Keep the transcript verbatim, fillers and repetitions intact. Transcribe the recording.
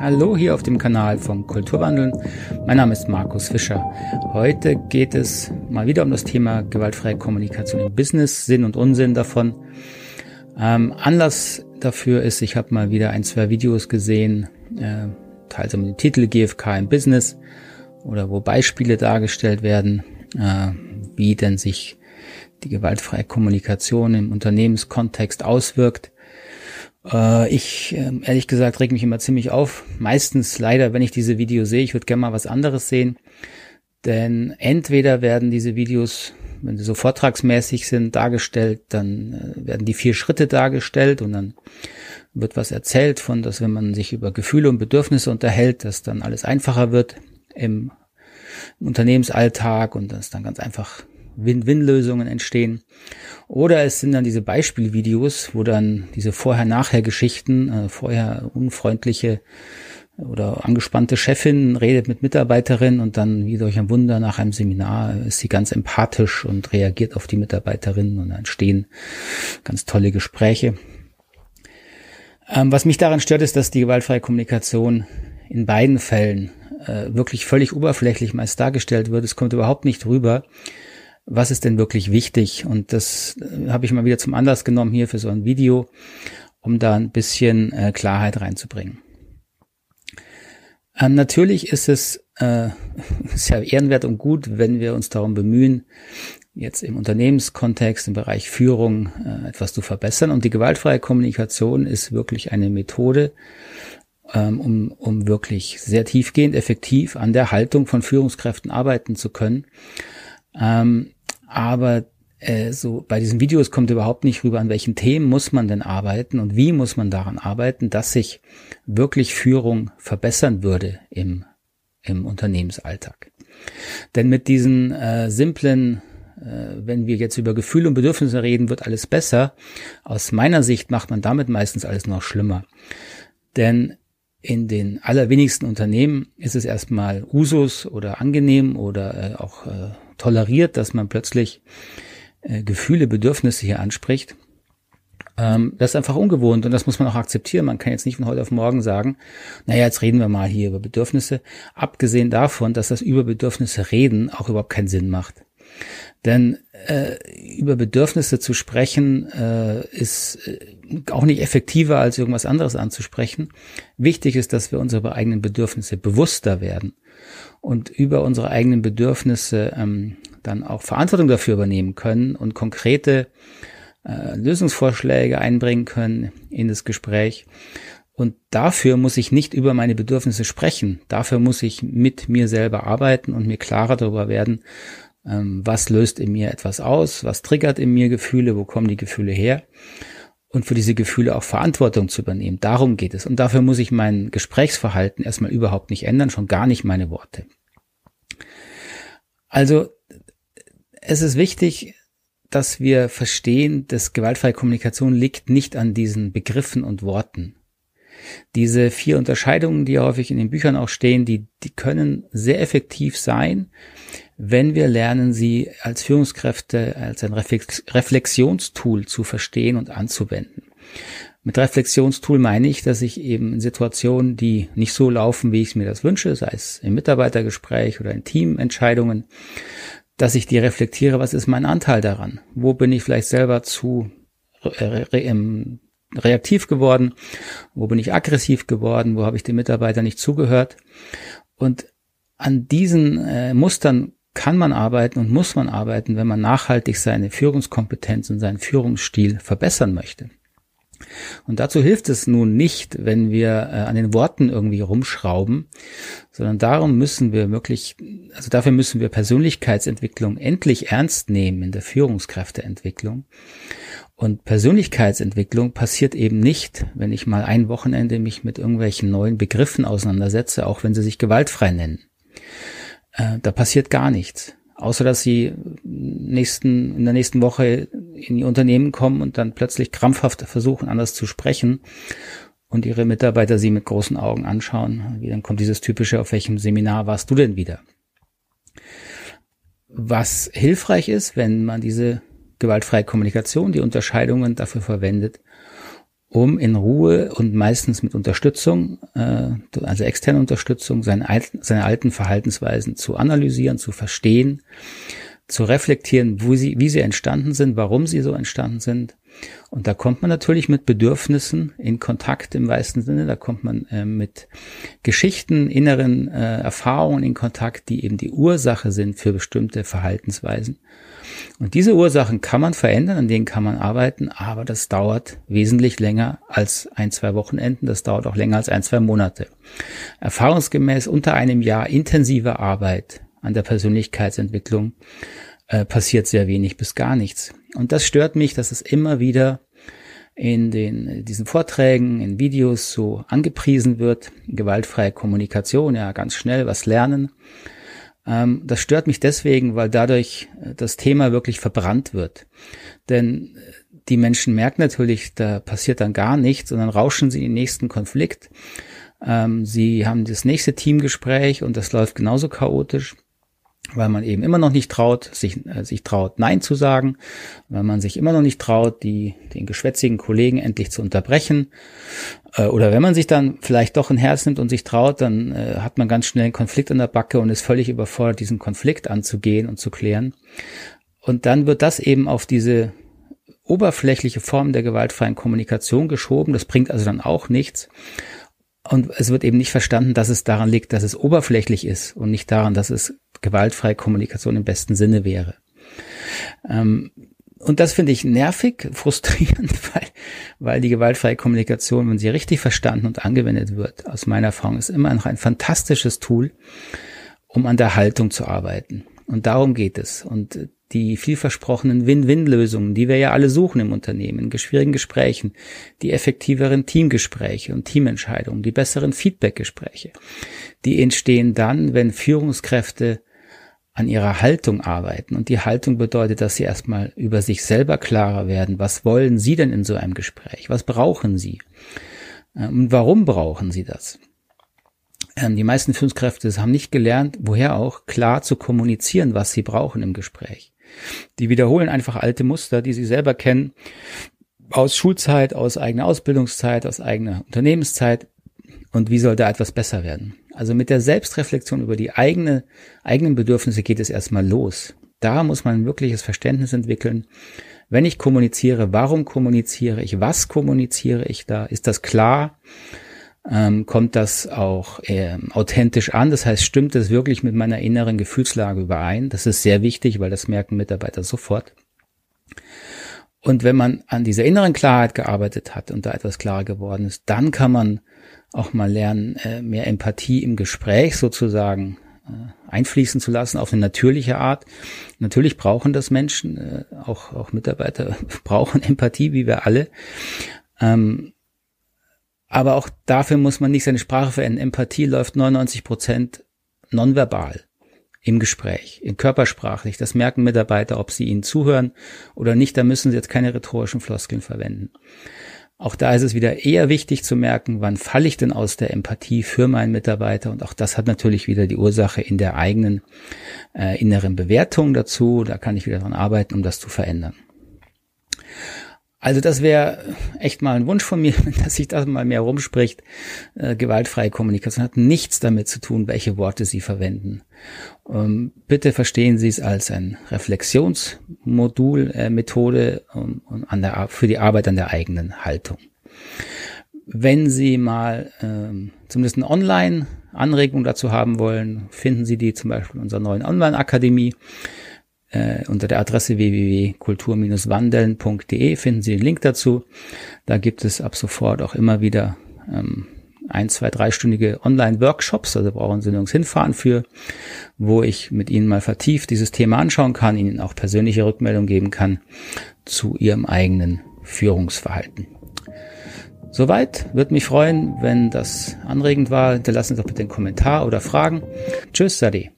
Hallo hier auf dem Kanal von Kulturwandeln. Mein Name ist Markus Fischer. Heute geht es mal wieder um das Thema gewaltfreie Kommunikation im Business, Sinn und Unsinn davon. Ähm, Anlass dafür ist, ich habe mal wieder ein, zwei Videos gesehen, äh, teils um den Titel G F K im Business oder wo Beispiele dargestellt werden, äh, wie denn sich die gewaltfreie Kommunikation im Unternehmenskontext auswirkt. Ich, ehrlich gesagt, reg mich immer ziemlich auf. Meistens leider, wenn ich diese Videos sehe, ich würde gerne mal was anderes sehen. Denn entweder werden diese Videos, wenn sie so vortragsmäßig sind, dargestellt, dann werden die vier Schritte dargestellt und dann wird was erzählt von, dass wenn man sich über Gefühle und Bedürfnisse unterhält, dass dann alles einfacher wird im Unternehmensalltag und dass dann ganz einfach Win-Win-Lösungen entstehen. Oder es sind dann diese Beispielvideos, wo dann diese Vorher-Nachher-Geschichten, äh, vorher unfreundliche oder angespannte Chefin redet mit Mitarbeiterin und dann wie durch ein Wunder nach einem Seminar ist sie ganz empathisch und reagiert auf die Mitarbeiterin und dann entstehen ganz tolle Gespräche. Ähm, was mich daran stört, ist, dass die gewaltfreie Kommunikation in beiden Fällen äh, wirklich völlig oberflächlich meist dargestellt wird. Es kommt überhaupt nicht rüber, was ist denn wirklich wichtig? Und das habe ich mal wieder zum Anlass genommen hier für so ein Video, um da ein bisschen äh, Klarheit reinzubringen. Ähm, natürlich ist es äh, ist ja ehrenwert und gut, wenn wir uns darum bemühen, jetzt im Unternehmenskontext, im Bereich Führung äh, etwas zu verbessern. Und die gewaltfreie Kommunikation ist wirklich eine Methode, ähm, um, um wirklich sehr tiefgehend, effektiv an der Haltung von Führungskräften arbeiten zu können. Ähm, aber äh, so bei diesen Videos kommt überhaupt nicht rüber, an welchen Themen muss man denn arbeiten und wie muss man daran arbeiten, dass sich wirklich Führung verbessern würde im, im Unternehmensalltag. Denn mit diesen äh, simplen, äh, wenn wir jetzt über Gefühle und Bedürfnisse reden, wird alles besser. Aus meiner Sicht macht man damit meistens alles noch schlimmer. Denn in den allerwenigsten Unternehmen ist es erstmal Usus oder angenehm oder äh, auch äh, toleriert, dass man plötzlich äh, Gefühle, Bedürfnisse hier anspricht. Ähm, das ist einfach ungewohnt und das muss man auch akzeptieren. Man kann jetzt nicht von heute auf morgen sagen, naja, jetzt reden wir mal hier über Bedürfnisse. Abgesehen davon, dass das über Bedürfnisse reden auch überhaupt keinen Sinn macht. Denn äh, über Bedürfnisse zu sprechen äh, ist auch nicht effektiver, als irgendwas anderes anzusprechen. Wichtig ist, dass wir unsere eigenen Bedürfnisse bewusster werden und über unsere eigenen Bedürfnisse ähm, dann auch Verantwortung dafür übernehmen können und konkrete äh, Lösungsvorschläge einbringen können in das Gespräch. Und dafür muss ich nicht über meine Bedürfnisse sprechen. Dafür muss ich mit mir selber arbeiten und mir klarer darüber werden, ähm, was löst in mir etwas aus, was triggert in mir Gefühle, wo kommen die Gefühle her. Und für diese Gefühle auch Verantwortung zu übernehmen. Darum geht es. Und dafür muss ich mein Gesprächsverhalten erstmal überhaupt nicht ändern, schon gar nicht meine Worte. Also es ist wichtig, dass wir verstehen, dass gewaltfreie Kommunikation liegt nicht an diesen Begriffen und Worten. Diese vier Unterscheidungen, die häufig in den Büchern auch stehen, die, die können sehr effektiv sein, wenn wir lernen, sie als Führungskräfte, als ein Reflexionstool zu verstehen und anzuwenden. Mit Reflexionstool meine ich, dass ich eben in Situationen, die nicht so laufen, wie ich mir das wünsche, sei es im Mitarbeitergespräch oder in Teamentscheidungen, dass ich die reflektiere, was ist mein Anteil daran? Wo bin ich vielleicht selber zu re, re, im reaktiv geworden, wo bin ich aggressiv geworden, wo habe ich dem Mitarbeiter nicht zugehört. Und an diesen äh, Mustern kann man arbeiten und muss man arbeiten, wenn man nachhaltig seine Führungskompetenz und seinen Führungsstil verbessern möchte. Und dazu hilft es nun nicht, wenn wir äh, an den Worten irgendwie rumschrauben, sondern darum müssen wir wirklich, also dafür müssen wir Persönlichkeitsentwicklung endlich ernst nehmen in der Führungskräfteentwicklung. Und Persönlichkeitsentwicklung passiert eben nicht, wenn ich mal ein Wochenende mich mit irgendwelchen neuen Begriffen auseinandersetze, auch wenn sie sich gewaltfrei nennen. Äh, da passiert gar nichts. Außer, dass sie nächsten, in der nächsten Woche in ihr Unternehmen kommen und dann plötzlich krampfhaft versuchen, anders zu sprechen und ihre Mitarbeiter sie mit großen Augen anschauen. Dann kommt dieses typische, auf welchem Seminar warst du denn wieder? Was hilfreich ist, wenn man diese gewaltfreie Kommunikation, die Unterscheidungen dafür verwendet, um in Ruhe und meistens mit Unterstützung, also externe Unterstützung, seine alten Verhaltensweisen zu analysieren, zu verstehen, zu reflektieren, wo sie, wie sie entstanden sind, warum sie so entstanden sind. Und da kommt man natürlich mit Bedürfnissen in Kontakt im weitesten Sinne, da kommt man äh, mit Geschichten, inneren äh, Erfahrungen in Kontakt, die eben die Ursache sind für bestimmte Verhaltensweisen. Und diese Ursachen kann man verändern, an denen kann man arbeiten, aber das dauert wesentlich länger als ein, zwei Wochenenden, das dauert auch länger als ein, zwei Monate. Erfahrungsgemäß unter einem Jahr intensive Arbeit an der Persönlichkeitsentwicklung äh, passiert sehr wenig bis gar nichts. Und das stört mich, dass es immer wieder in den diesen Vorträgen, in Videos so angepriesen wird, gewaltfreie Kommunikation, ja ganz schnell was lernen. Ähm, das stört mich deswegen, weil dadurch das Thema wirklich verbrannt wird. Denn die Menschen merken natürlich, da passiert dann gar nichts, sondern rauschen sie in den nächsten Konflikt. Ähm, sie haben das nächste Teamgespräch und das läuft genauso chaotisch, weil man eben immer noch nicht traut, sich, äh, sich traut, Nein zu sagen, weil man sich immer noch nicht traut, die, den geschwätzigen Kollegen endlich zu unterbrechen. Äh, oder wenn man sich dann vielleicht doch ein Herz nimmt und sich traut, dann äh, hat man ganz schnell einen Konflikt an der Backe und ist völlig überfordert, diesen Konflikt anzugehen und zu klären. Und dann wird das eben auf diese oberflächliche Form der gewaltfreien Kommunikation geschoben. Das bringt also dann auch nichts. Und es wird eben nicht verstanden, dass es daran liegt, dass es oberflächlich ist und nicht daran, dass es gewaltfreie Kommunikation im besten Sinne wäre. Ähm, und das finde ich nervig, frustrierend, weil, weil die gewaltfreie Kommunikation, wenn sie richtig verstanden und angewendet wird, aus meiner Erfahrung, ist immer noch ein fantastisches Tool, um an der Haltung zu arbeiten. Und darum geht es. Und die vielversprochenen Win-Win-Lösungen, die wir ja alle suchen im Unternehmen, in schwierigen Gesprächen, die effektiveren Teamgespräche und Teamentscheidungen, die besseren Feedbackgespräche, die entstehen dann, wenn Führungskräfte an ihrer Haltung arbeiten. Und die Haltung bedeutet, dass sie erstmal über sich selber klarer werden. Was wollen sie denn in so einem Gespräch? Was brauchen sie? Und warum brauchen sie das? Die meisten Führungskräfte haben nicht gelernt, woher auch, klar zu kommunizieren, was sie brauchen im Gespräch. Die wiederholen einfach alte Muster, die sie selber kennen, aus Schulzeit, aus eigener Ausbildungszeit, aus eigener Unternehmenszeit. Und wie soll da etwas besser werden? Also mit der Selbstreflexion über die eigene, eigenen Bedürfnisse geht es erstmal los. Da muss man ein wirkliches Verständnis entwickeln. Wenn ich kommuniziere, warum kommuniziere ich, was kommuniziere ich da? Ist das klar? Ähm, kommt das auch äh, authentisch an? Das heißt, stimmt das wirklich mit meiner inneren Gefühlslage überein? Das ist sehr wichtig, weil das merken Mitarbeiter sofort. Und wenn man an dieser inneren Klarheit gearbeitet hat und da etwas klarer geworden ist, dann kann man auch mal lernen, äh, mehr Empathie im Gespräch sozusagen äh, einfließen zu lassen, auf eine natürliche Art. Natürlich brauchen das Menschen, äh, auch, auch Mitarbeiter brauchen Empathie, wie wir alle. Ähm, Aber auch dafür muss man nicht seine Sprache verändern. Empathie läuft neunundneunzig Prozent nonverbal im Gespräch, in körpersprachlich. Das merken Mitarbeiter, ob sie ihnen zuhören oder nicht. Da müssen sie jetzt keine rhetorischen Floskeln verwenden. Auch da ist es wieder eher wichtig zu merken, wann falle ich denn aus der Empathie für meinen Mitarbeiter? Und auch das hat natürlich wieder die Ursache in der eigenen äh, inneren Bewertung dazu. Da kann ich wieder dran arbeiten, um das zu verändern. Also das wäre echt mal ein Wunsch von mir, dass sich das mal mehr rumspricht. Äh, gewaltfreie Kommunikation hat nichts damit zu tun, welche Worte Sie verwenden. Ähm, bitte verstehen Sie es als ein Reflexionsmodul, äh, Methode um, um an der, für die Arbeit an der eigenen Haltung. Wenn Sie mal ähm, zumindest eine Online-Anregung dazu haben wollen, finden Sie die zum Beispiel in unserer neuen Online-Akademie. Unter der Adresse w w w punkt kultur dash wandeln punkt de finden Sie den Link dazu. Da gibt es ab sofort auch immer wieder ähm, ein-, zwei-, dreistündige Online-Workshops, also brauchen Sie nirgends hinfahren für, wo ich mit Ihnen mal vertieft dieses Thema anschauen kann, Ihnen auch persönliche Rückmeldung geben kann zu Ihrem eigenen Führungsverhalten. Soweit, würde mich freuen, wenn das anregend war. Hinterlassen Sie doch bitte einen Kommentar oder Fragen. Tschüss, Sade.